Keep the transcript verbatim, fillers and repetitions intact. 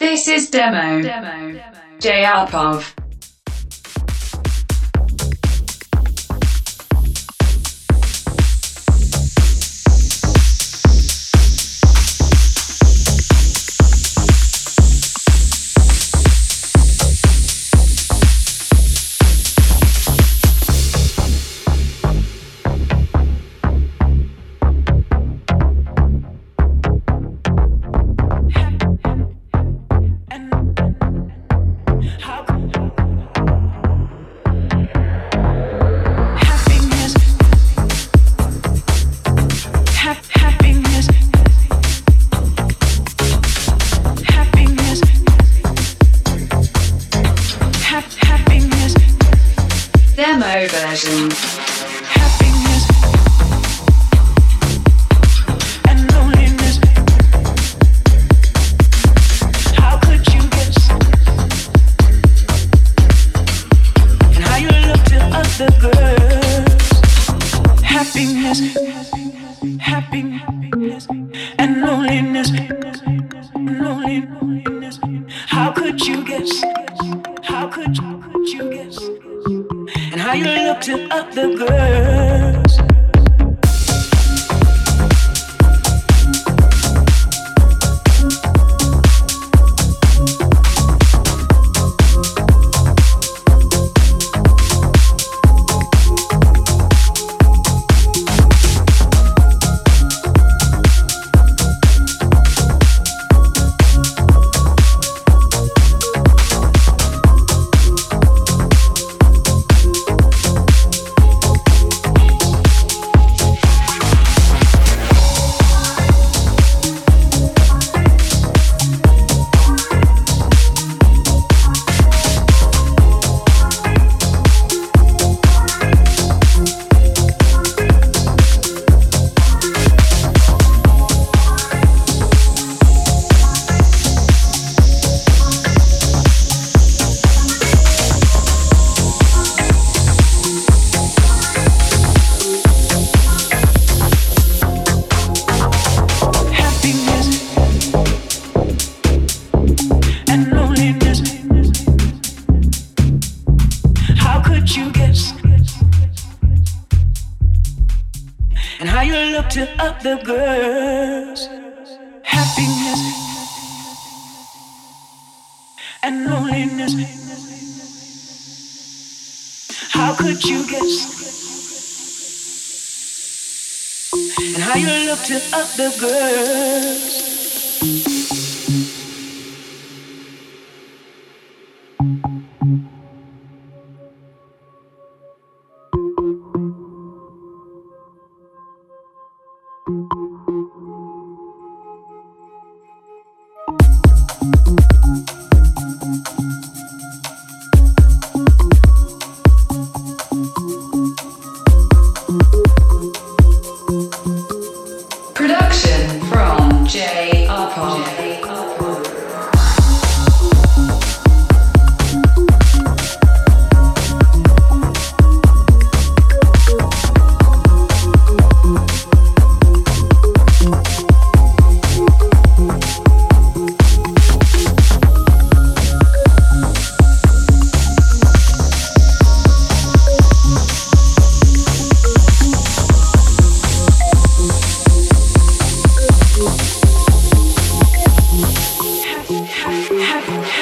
This is Demo, Demo. Demo. J. Arpov. Demo version. Happy, happy, happy.